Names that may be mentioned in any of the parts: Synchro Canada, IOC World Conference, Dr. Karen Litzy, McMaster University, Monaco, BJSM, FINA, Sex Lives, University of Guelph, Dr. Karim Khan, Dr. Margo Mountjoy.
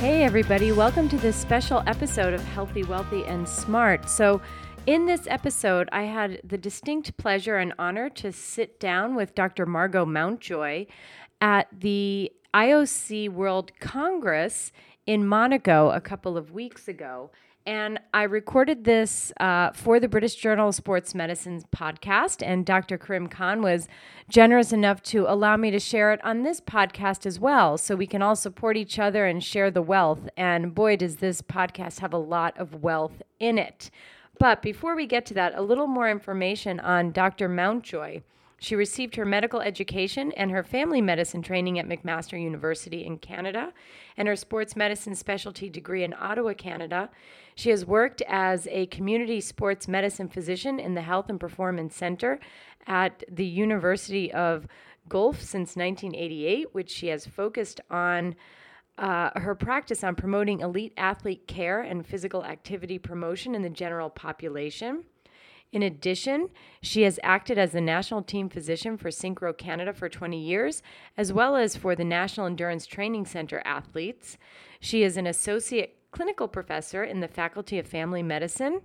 Hey everybody, welcome to this special episode of Healthy, Wealthy, and Smart. So in this episode, I had the distinct pleasure and honor to sit down with Dr. Margo Mountjoy at the IOC World Congress in Monaco a couple of weeks ago. And I recorded this for the British Journal of Sports Medicine's podcast, and Dr. Karim Khan was generous enough to allow me to share it on this podcast as well, so we can all support each other and share the wealth. And boy, does this podcast have a lot of wealth in it. But before we get to that, a little more information on Dr. Mountjoy. She received her medical education and her family medicine training at McMaster University in Canada and her sports medicine specialty degree in Ottawa, Canada. She has worked as a community sports medicine physician in the Health and Performance Center at the University of Guelph since 1988, which she has focused on her practice on promoting elite athlete care and physical activity promotion in the general population. In addition, she has acted as the national team physician for Synchro Canada for 20 years, as well as for the National Endurance Training Center athletes. She is an associate clinical professor in the Faculty of Family Medicine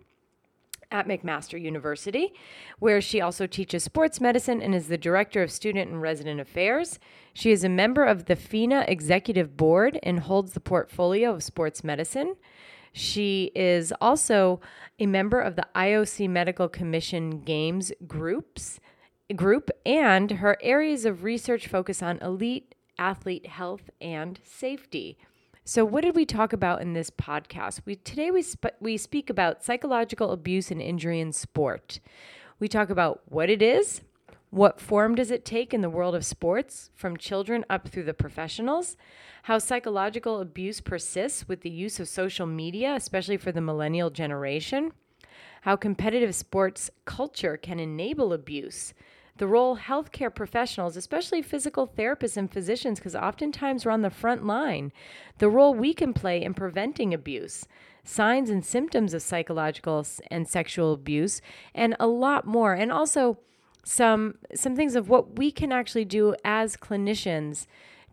at McMaster University, where she also teaches sports medicine and is the director of student and resident affairs. She is a member of the FINA Executive Board and holds the portfolio of sports medicine. She is also a member of the IOC Medical Commission Games group, and her areas of research focus on elite athlete health and safety. So what did we talk about in this podcast? Today we speak about psychological abuse and injury in sport. We talk about what it is, what form does it take in the world of sports, from children up through the professionals? How psychological abuse persists with the use of social media, especially for the millennial generation? How competitive sports culture can enable abuse? The role healthcare professionals, especially physical therapists and physicians, because oftentimes we're on the front line, the role we can play in preventing abuse, signs and symptoms of psychological and sexual abuse, and a lot more. And also some things of what we can actually do as clinicians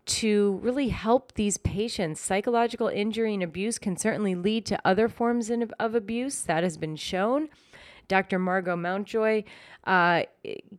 to really help these patients. Psychological injury and abuse can certainly lead to other forms of abuse. That has been shown. Dr. Margo Mountjoy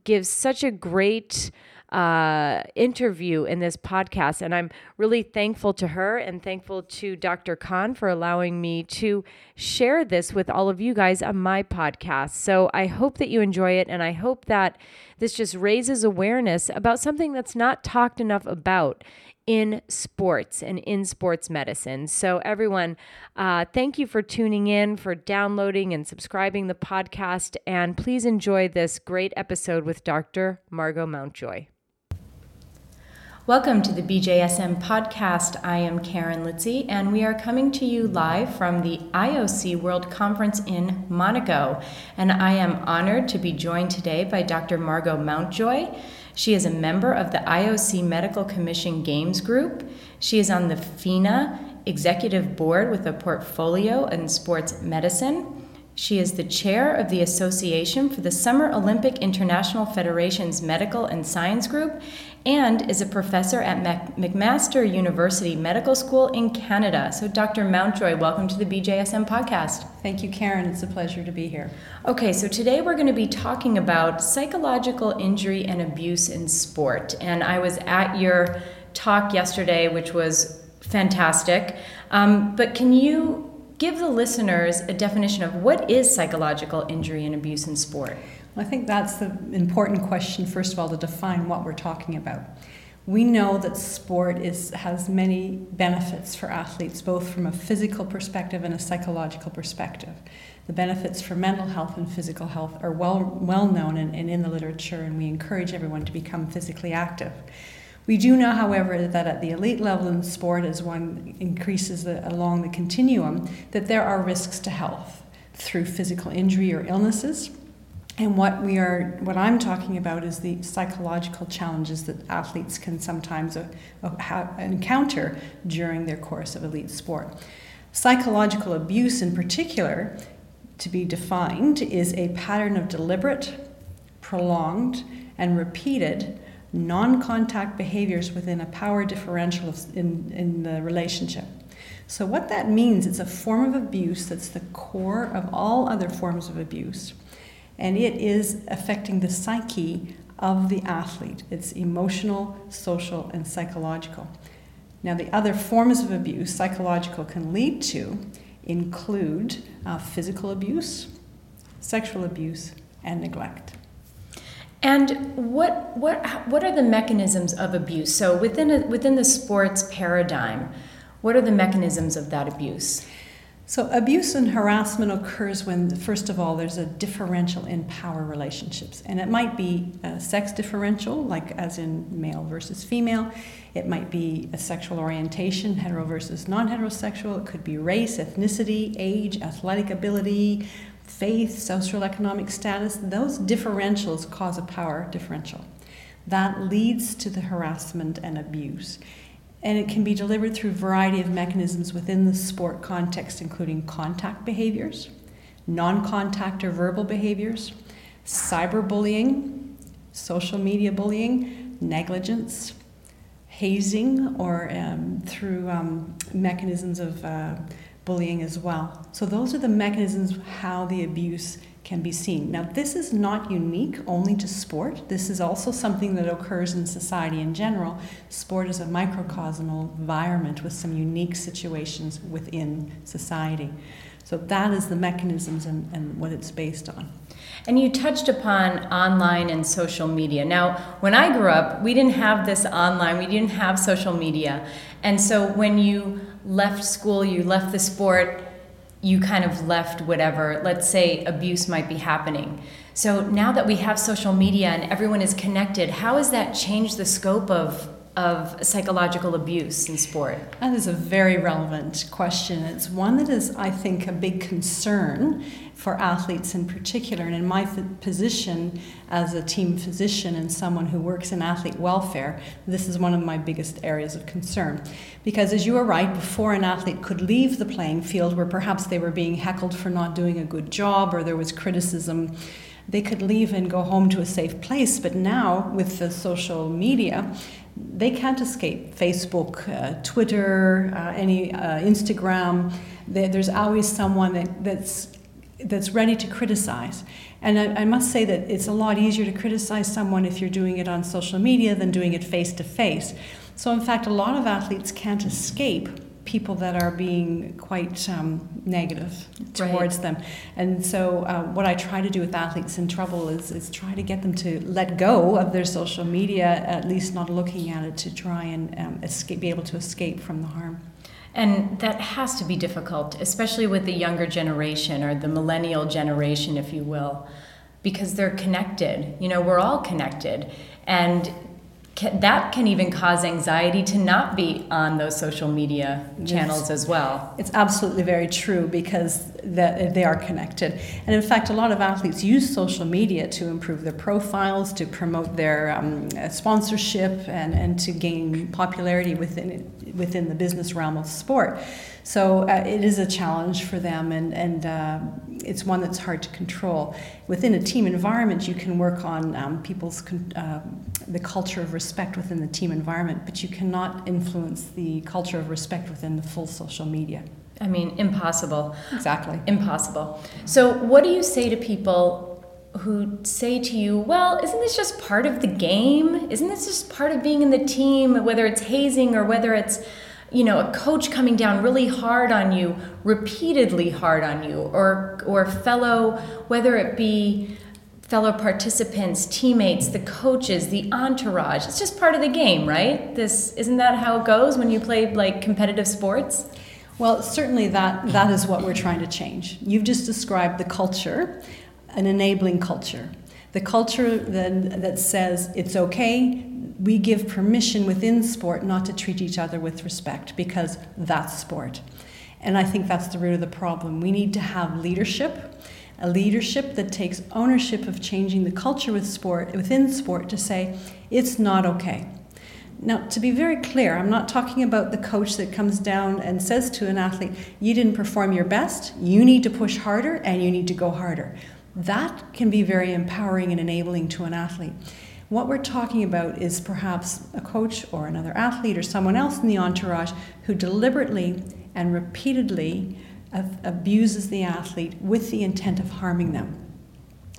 gives such a great interview in this podcast, and I'm really thankful to her and thankful to Dr. Khan for allowing me to share this with all of you guys on my podcast. So I hope that you enjoy it, and I hope that this just raises awareness about something that's not talked enough about in sports and in sports medicine. So everyone, thank you for tuning in, for downloading and subscribing the podcast, and please enjoy this great episode with Dr. Margo Mountjoy. Welcome to the BJSM podcast. I am Karen Litzy, and we are coming to you live from the IOC World Conference in Monaco. And I am honored to be joined today by Dr. Margo Mountjoy. She is a member of the IOC Medical Commission Games Group. She is on the FINA Executive Board with a portfolio in sports medicine. She is the chair of the Association for the Summer Olympic International Federation's Medical and Science Group and is a professor at McMaster University Medical School in Canada. So Dr. Mountjoy, welcome to the BJSM podcast. Thank you, Karen. It's a pleasure to be here. Okay, so today we're going to be talking about psychological injury and abuse in sport. And I was at your talk yesterday, which was fantastic. But can you give the listeners a definition of what is psychological injury and abuse in sport? I think that's the important question, first of all, to define what we're talking about. We know that sport has many benefits for athletes, both from a physical perspective and a psychological perspective. The benefits for mental health and physical health are well known and in the literature, and we encourage everyone to become physically active. We do know, however, that at the elite level in sport, as one increases along the continuum, that there are risks to health through physical injury or illnesses. And what I'm talking about is the psychological challenges that athletes can sometimes encounter during their course of elite sport. Psychological abuse in particular, to be defined, is a pattern of deliberate, prolonged, and repeated non-contact behaviors within a power differential in the relationship. So what that means, it's a form of abuse that's the core of all other forms of abuse, and it is affecting the psyche of the athlete. It's emotional, social, and psychological. Now, the other forms of abuse psychological can lead to include physical abuse, sexual abuse, and neglect. And what are the mechanisms of abuse? So within the sports paradigm, what are the mechanisms of that abuse? So abuse and harassment occurs when, first of all, there's a differential in power relationships. And it might be a sex differential, like as in male versus female. It might be a sexual orientation, hetero versus non-heterosexual. It could be race, ethnicity, age, athletic ability, faith, socioeconomic status. Those differentials cause a power differential. That leads to the harassment and abuse. And it can be delivered through a variety of mechanisms within the sport context, including contact behaviors, non-contact or verbal behaviors, cyberbullying, social media bullying, negligence, hazing, or through mechanisms of bullying as well. So those are the mechanisms how the abuse can be seen. Now, this is not unique only to sport. This is also something that occurs in society in general. Sport is a microcosmal environment with some unique situations within society. So that is the mechanisms and what it's based on. And you touched upon online and social media. Now, when I grew up, we didn't have this online. We didn't have social media. And so when you left school, you left the sport, you kind of left whatever, let's say abuse might be happening. So now that we have social media and everyone is connected, how has that changed the scope of psychological abuse in sport? That is a very relevant question. It's one that is, I think, a big concern for athletes in particular. And in my position as a team physician and someone who works in athlete welfare, this is one of my biggest areas of concern. Because as you were right, before an athlete could leave the playing field where perhaps they were being heckled for not doing a good job or there was criticism, they could leave and go home to a safe place. But now, with the social media, they can't escape Facebook, Twitter, any Instagram. There's always someone that's ready to criticize. And I must say that it's a lot easier to criticize someone if you're doing it on social media than doing it face-to-face. So in fact, a lot of athletes can't escape people that are being quite negative towards them. And so what I try to do with athletes in trouble is try to get them to let go of their social media, at least not looking at it, to try and be able to escape from the harm. And that has to be difficult, especially with the younger generation or the millennial generation, if you will, because they're connected. You know, we're all connected. And that can even cause anxiety to not be on those social media channels as well. It's absolutely very true because they are connected. And in fact, a lot of athletes use social media to improve their profiles, to promote their sponsorship, and to gain popularity within the business realm of sport. So it is a challenge for them, and it's one that's hard to control. Within a team environment, you can work on the culture of respect within the team environment, but you cannot influence the culture of respect within the full social media. I mean, impossible. Exactly. Impossible. So what do you say to people who say to you, well, isn't this just part of the game? Isn't this just part of being in the team, whether it's hazing or whether it's a coach coming down really hard on you, repeatedly hard on you, or whether it be fellow participants, teammates, the coaches, the entourage. It's just part of the game, right? Isn't that how it goes when you play like competitive sports? Well, certainly that is what we're trying to change. You've just described the culture, an enabling culture. The culture then that says it's okay, we give permission within sport not to treat each other with respect, because that's sport. And I think that's the root of the problem. We need to have leadership, a leadership that takes ownership of changing the culture with sport, within sport, to say, it's not okay. Now, to be very clear, I'm not talking about the coach that comes down and says to an athlete, you didn't perform your best, you need to push harder and you need to go harder. That can be very empowering and enabling to an athlete. What we're talking about is perhaps a coach or another athlete or someone else in the entourage who deliberately and repeatedly abuses the athlete with the intent of harming them.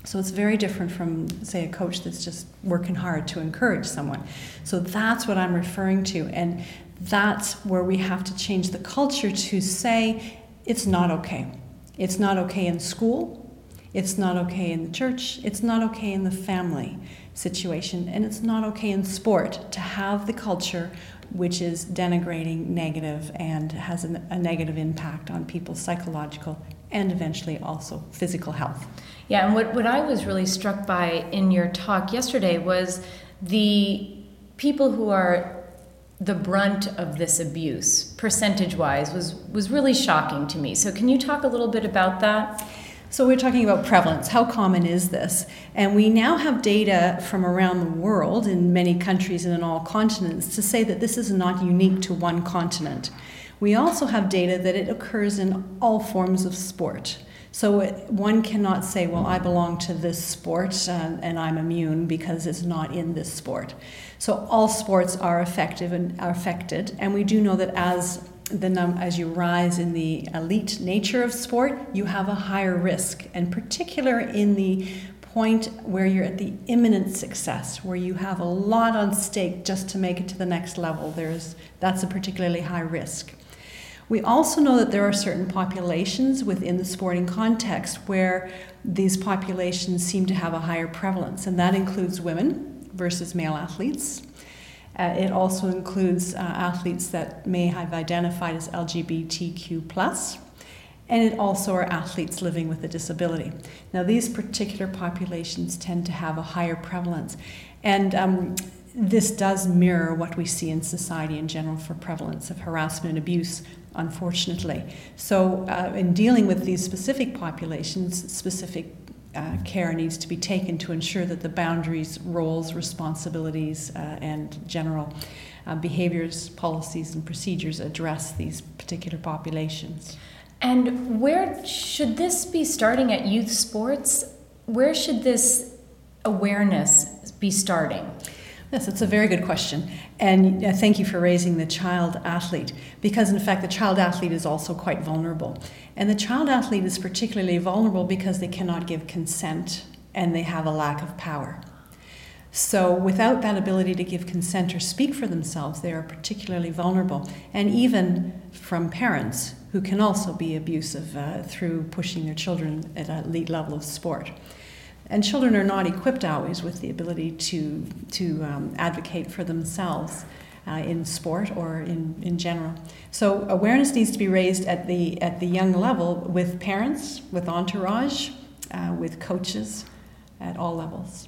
So it's very different from, say, a coach that's just working hard to encourage someone. So that's what I'm referring to, and that's where we have to change the culture to say, it's not okay. It's not okay in school, it's not okay in the church, it's not okay in the family situation, and it's not okay in sport to have the culture which is denigrating, negative, and has a negative impact on people's psychological and eventually also physical health. Yeah, and what I was really struck by in your talk yesterday was the people who are the brunt of this abuse, percentage-wise, was really shocking to me. So can you talk a little bit about that? So we're talking about prevalence. How common is this? And we now have data from around the world in many countries and in all continents to say that this is not unique to one continent. We also have data that it occurs in all forms of sport. So one cannot say, well, I belong to this sport and I'm immune because it's not in this sport. So all sports are affected, and we do know that as you rise in the elite nature of sport, you have a higher risk, and particular in the point where you're at the imminent success, where you have a lot on stake just to make it to the next level. That's a particularly high risk. We also know that there are certain populations within the sporting context where these populations seem to have a higher prevalence, and that includes women versus male athletes. It also includes athletes that may have identified as LGBTQ+, and it also are athletes living with a disability. Now, these particular populations tend to have a higher prevalence, and this does mirror what we see in society in general for prevalence of harassment and abuse, unfortunately. So in dealing with these specific populations, specific care needs to be taken to ensure that the boundaries, roles, responsibilities, and general behaviors, policies, and procedures address these particular populations. And where should this be starting at youth sports? Where should this awareness be starting? Yes, it's a very good question, and thank you for raising the child athlete, because in fact the child athlete is also quite vulnerable. And the child athlete is particularly vulnerable because they cannot give consent and they have a lack of power. So without that ability to give consent or speak for themselves, they are particularly vulnerable, and even from parents who can also be abusive through pushing their children at an elite level of sport. And children are not equipped always with the ability to advocate for themselves in sport or in general. So awareness needs to be raised at the young level with parents, with entourage, with coaches, at all levels.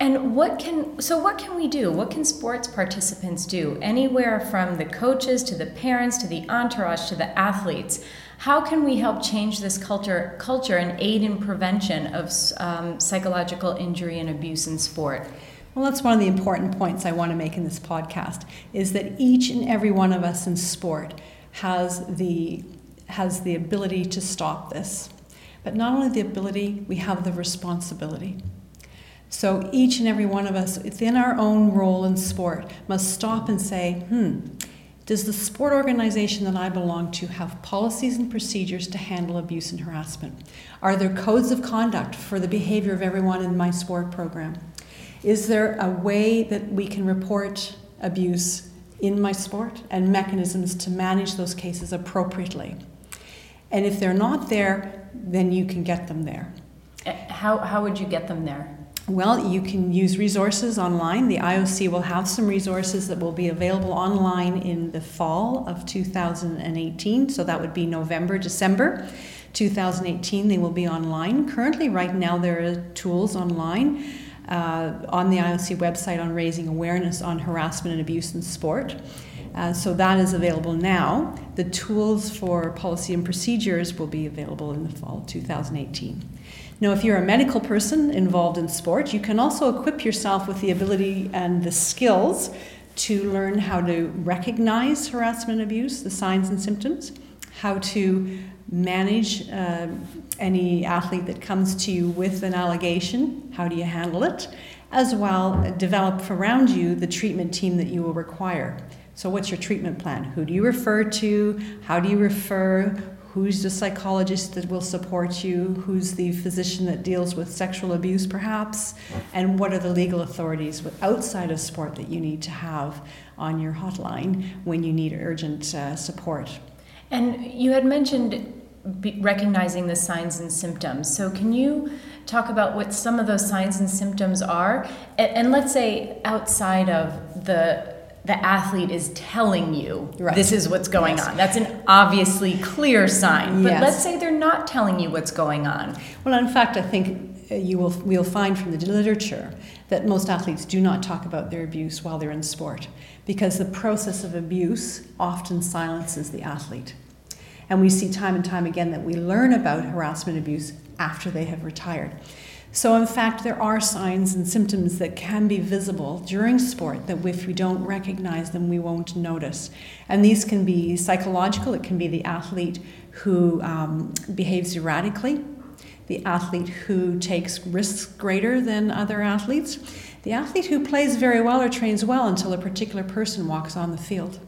And what can we do? What can sports participants do? Anywhere from the coaches to the parents to the entourage to the athletes. How can we help change this culture and aid in prevention of psychological injury and abuse in sport? Well, that's one of the important points I want to make in this podcast, is that each and every one of us in sport has the ability to stop this. But not only the ability, we have the responsibility. So each and every one of us, within our own role in sport, must stop and say, does the sport organization that I belong to have policies and procedures to handle abuse and harassment? Are there codes of conduct for the behavior of everyone in my sport program? Is there a way that we can report abuse in my sport and mechanisms to manage those cases appropriately? And if they're not there, then you can get them there. How would you get them there? Well, you can use resources online. The IOC will have some resources that will be available online in the fall of 2018. So that would be November, December 2018. They will be online. Currently, right now, there are tools online on the IOC website on raising awareness on harassment and abuse in sport. So that is available now. The tools for policy and procedures will be available in the fall of 2018. Now, if you're a medical person involved in sport, you can also equip yourself with the ability and the skills to learn how to recognize harassment and abuse, the signs and symptoms, how to manage any athlete that comes to you with an allegation, how do you handle it, as well develop around you the treatment team that you will require. So what's your treatment plan? Who do you refer to? How do you refer? Who's the psychologist that will support you? Who's the physician that deals with sexual abuse, perhaps? And what are the legal authorities outside of sport that you need to have on your hotline when you need urgent support? And you had mentioned recognizing the signs and symptoms. So can you talk about what some of those signs and symptoms are? And let's say outside of the athlete is telling you, right, this is what's going yes. on. That's an obviously clear sign. But yes. let's say they're not telling you what's going on. Well, in fact, I think we'll find from the literature that most athletes do not talk about their abuse while they're in sport, because the process of abuse often silences the athlete. And we see time and time again that we learn about harassment abuse after they have retired. So in fact, there are signs and symptoms that can be visible during sport that if we don't recognize them, we won't notice. And these can be psychological. It can be the athlete who behaves erratically, the athlete who takes risks greater than other athletes, the athlete who plays very well or trains well until a particular person walks on the field,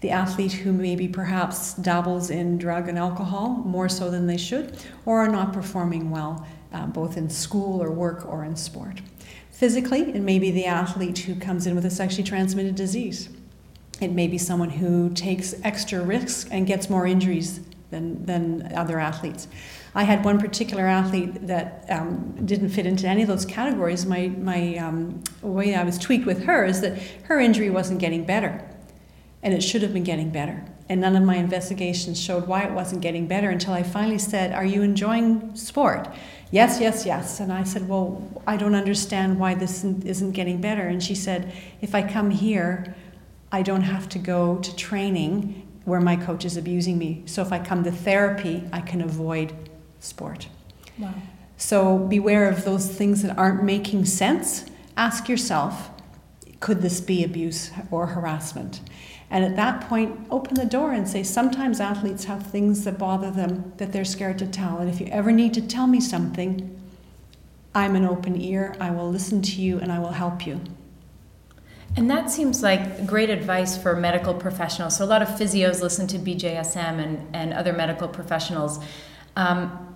the athlete who maybe perhaps dabbles in drug and alcohol more so than they should, or are not performing well both in school or work or in sport. Physically, it may be the athlete who comes in with a sexually transmitted disease. It may be someone who takes extra risks and gets more injuries than other athletes. I had one particular athlete that didn't fit into any of those categories. My way I was tweaked with her is that her injury wasn't getting better, and it should have been getting better. And none of my investigations showed why it wasn't getting better until I finally said, "Are you enjoying sport?" "Yes, yes, yes." And I said, "Well, I don't understand why this isn't getting better." And she said, "If I come here, I don't have to go to training where my coach is abusing me. So if I come to therapy, I can avoid sport." Wow. So beware of those things that aren't making sense. Ask yourself, could this be abuse or harassment? And at that point, open the door and say, sometimes athletes have things that bother them that they're scared to tell. And if you ever need to tell me something, I'm an open ear. I will listen to you and I will help you. And that seems like great advice for medical professionals. So a lot of physios listen to BJSM and other medical professionals.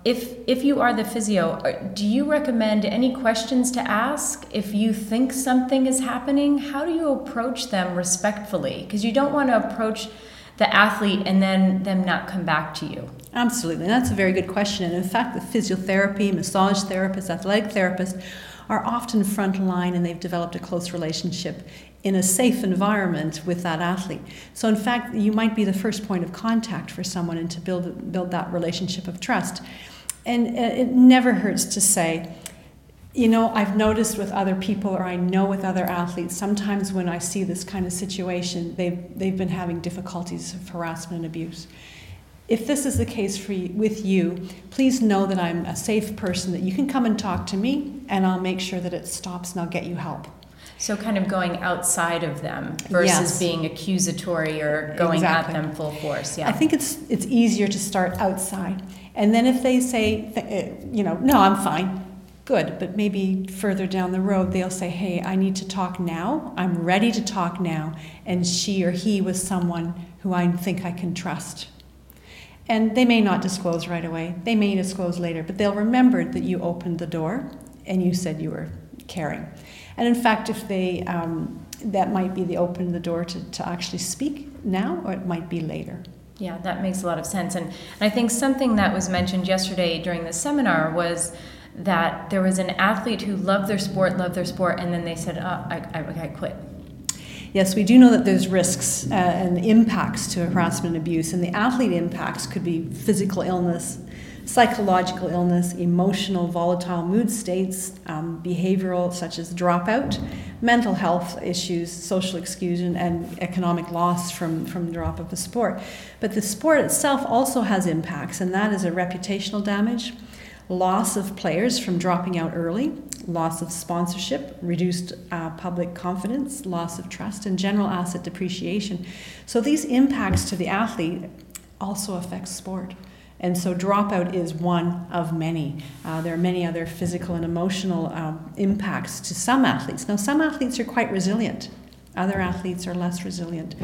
If you are the physio, do you recommend any questions to ask if you think something is happening? How do you approach them respectfully? Because you don't want to approach the athlete and then them not come back to you. Absolutely. And that's a very good question. And in fact, the physiotherapy, massage therapists, athletic therapists are often front line, and they've developed a close relationship in a safe environment with that athlete. So in fact, you might be the first point of contact for someone, and to build that relationship of trust. And it never hurts to say, you know, I've noticed with other people, or I know with other athletes, sometimes when I see this kind of situation, they've been having difficulties of harassment and abuse. If this is the case with you, please know that I'm a safe person, that you can come and talk to me, and I'll make sure that it stops and I'll get you help. So kind of going outside of them versus yes. being accusatory or going exactly. at them full force. Yeah, I think it's easier to start outside. And then if they say, you know, no, I'm fine, good. But maybe further down the road, they'll say, hey, I need to talk now. I'm ready to talk now. And she or he was someone who I think I can trust. And they may not disclose right away. They may disclose later, but they'll remember that you opened the door and you said you were caring. And in fact, if they, that might be the open the door to actually speak now, or it might be later. Yeah, that makes a lot of sense. And I think something that was mentioned yesterday during the seminar was that there was an athlete who loved their sport, and then they said, I quit. Yes, we do know that there's risks and impacts to harassment and abuse, and the athlete impacts could be physical illness, psychological illness, emotional, volatile mood states, behavioral such as dropout, mental health issues, social exclusion, and economic loss from the drop of the sport. But the sport itself also has impacts, and that is a reputational damage, loss of players from dropping out early, loss of sponsorship, reduced public confidence, loss of trust, and general asset depreciation. So these impacts to the athlete also affect sport. And so dropout is one of many. There are many other physical and emotional impacts to some athletes. Now, some athletes are quite resilient. Other athletes are less resilient.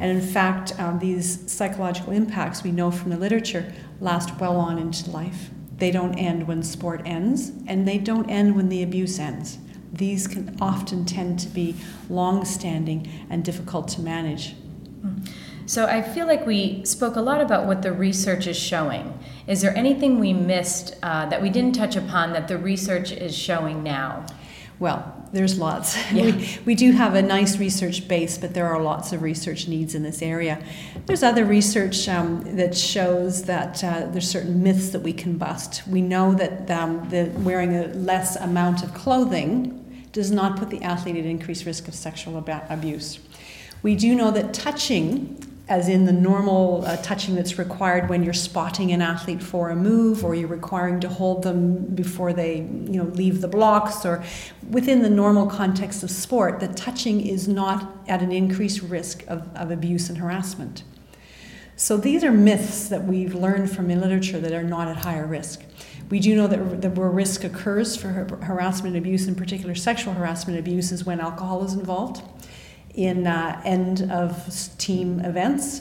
And in fact, these psychological impacts, we know from the literature, last well on into life. They don't end when sport ends, and they don't end when the abuse ends. These can often tend to be long-standing and difficult to manage. So I feel like we spoke a lot about what the research is showing. Is there anything we missed that we didn't touch upon that the research is showing now? Well, there's lots. Yeah. We do have a nice research base, but there are lots of research needs in this area. There's other research that shows that there's certain myths that we can bust. We know that wearing a less amount of clothing does not put the athlete at increased risk of sexual abuse. We do know that touching, as in the normal touching that's required when you're spotting an athlete for a move, or you're requiring to hold them before they leave the blocks, or within the normal context of sport, that touching is not at an increased risk of abuse and harassment. So these are myths that we've learned from the literature that are not at higher risk. We do know that where risk occurs for harassment and abuse, in particular sexual harassment and abuse, is when alcohol is involved, in end of team events,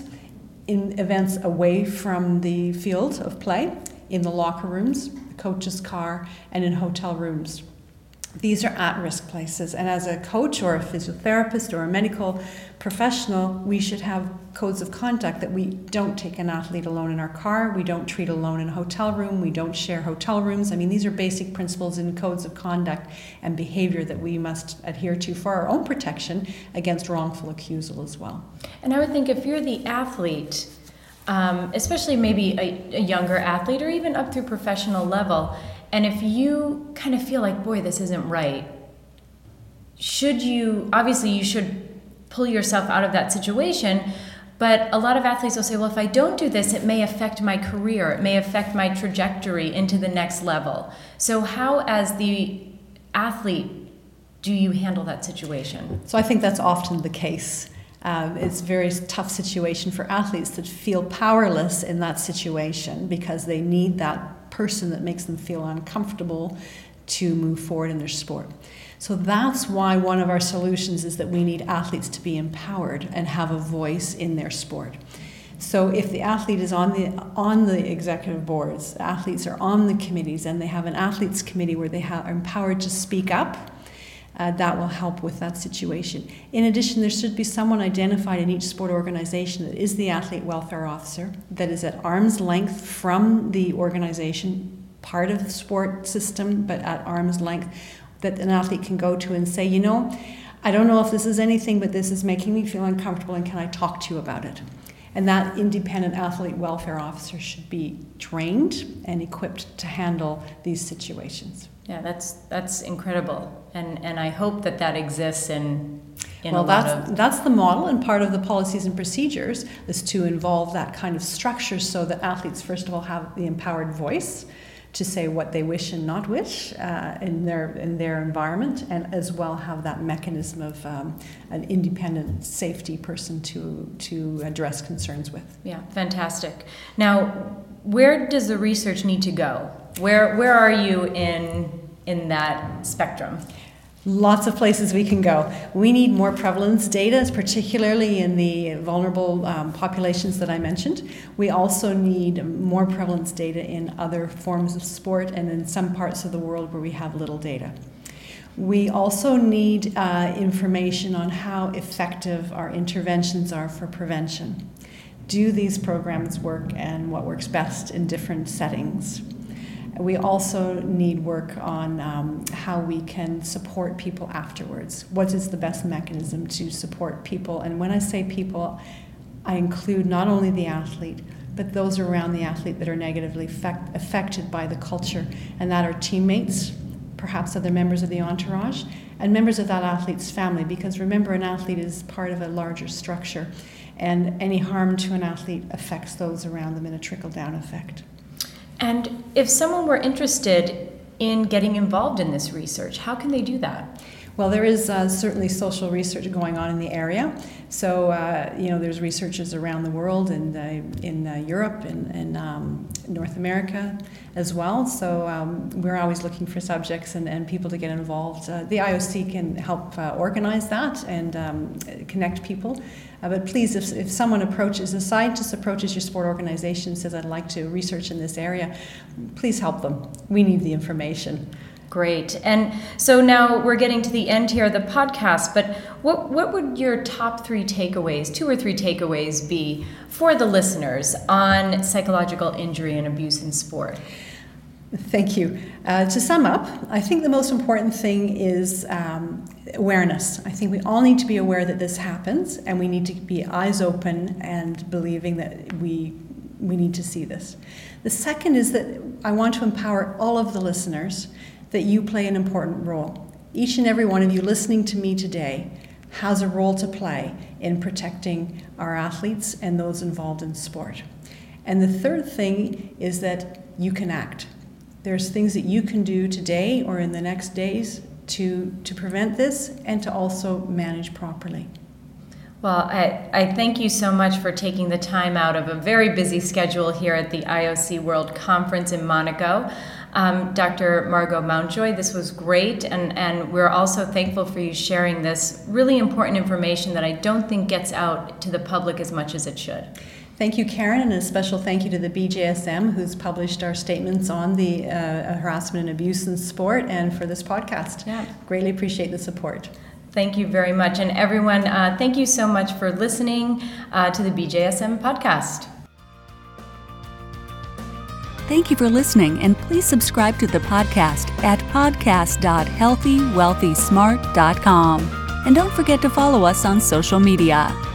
in events away from the field of play, in the locker rooms, the coach's car, and in hotel rooms. These are at-risk places, and as a coach or a physiotherapist or a medical professional, we should have codes of conduct that we don't take an athlete alone in our car, we don't treat alone in a hotel room, we don't share hotel rooms. I mean, these are basic principles in codes of conduct and behavior that we must adhere to for our own protection against wrongful accusal as well. And I would think if you're the athlete, especially maybe a younger athlete or even up through professional level, and if you kind of feel like, boy, this isn't right, you should pull yourself out of that situation. But a lot of athletes will say, well, if I don't do this, it may affect my career. It may affect my trajectory into the next level. So how, as the athlete, do you handle that situation? So I think that's often the case. It's a very tough situation for athletes that feel powerless in that situation because they need that person that makes them feel uncomfortable to move forward in their sport. So that's why one of our solutions is that we need athletes to be empowered and have a voice in their sport. So if the athlete is on the executive boards, athletes are on the committees, and they have an athletes committee where they are empowered to speak up, that will help with that situation. In addition, there should be someone identified in each sport organization that is the athlete welfare officer, that is at arm's length from the organization, part of the sport system, but at arm's length, that an athlete can go to and say, I don't know if this is anything, but this is making me feel uncomfortable, and can I talk to you about it? And that independent athlete welfare officer should be trained and equipped to handle these situations. Yeah, that's incredible, and I hope that exists in well, a lot of... Well, that's the model, and part of the policies and procedures is to involve that kind of structure so that athletes, first of all, have the empowered voice to say what they wish and not wish in their environment, and as well have that mechanism of an independent safety person to address concerns with. Yeah, fantastic. Now, where does the research need to go? Where are you in that spectrum? Lots of places we can go. We need more prevalence data, particularly in the vulnerable populations that I mentioned. We also need more prevalence data in other forms of sport and in some parts of the world where we have little data. We also need information on how effective our interventions are for prevention. Do these programs work, and what works best in different settings? We also need work on how we can support people afterwards. What is the best mechanism to support people? And when I say people, I include not only the athlete, but those around the athlete that are negatively affected by the culture, and that are teammates, perhaps other members of the entourage, and members of that athlete's family, because remember, an athlete is part of a larger structure, and any harm to an athlete affects those around them in a trickle-down effect. And if someone were interested in getting involved in this research, how can they do that? Well, there is certainly social research going on in the area. So, there's researchers around the world and in Europe and North America as well. So we're always looking for subjects and people to get involved. The IOC can help organize that and connect people. But please, if someone approaches, a scientist approaches your sport organization and says, I'd like to research in this area, please help them. We need the information. Great. And so now we're getting to the end here of the podcast, but what would your top three takeaways, two or three takeaways be for the listeners on psychological injury and abuse in sport? Thank you. To sum up, I think the most important thing is awareness. I think we all need to be aware that this happens, and we need to be eyes open and believing that we need to see this. The second is that I want to empower all of the listeners that you play an important role. Each and every one of you listening to me today has a role to play in protecting our athletes and those involved in sport. And the third thing is that you can act. There's things that you can do today or in the next days to prevent this and to also manage properly. Well, I thank you so much for taking the time out of a very busy schedule here at the IOC World Conference in Monaco. Dr. Margo Mountjoy, this was great, and we're also thankful for you sharing this really important information that I don't think gets out to the public as much as it should. Thank you, Karen, and a special thank you to the BJSM, who's published our statements on the harassment and abuse in sport, and for this podcast. Yeah. Greatly appreciate the support. Thank you very much, and everyone, thank you so much for listening to the BJSM podcast. Thank you for listening, and please subscribe to the podcast at podcast.healthywealthysmart.com. And don't forget to follow us on social media.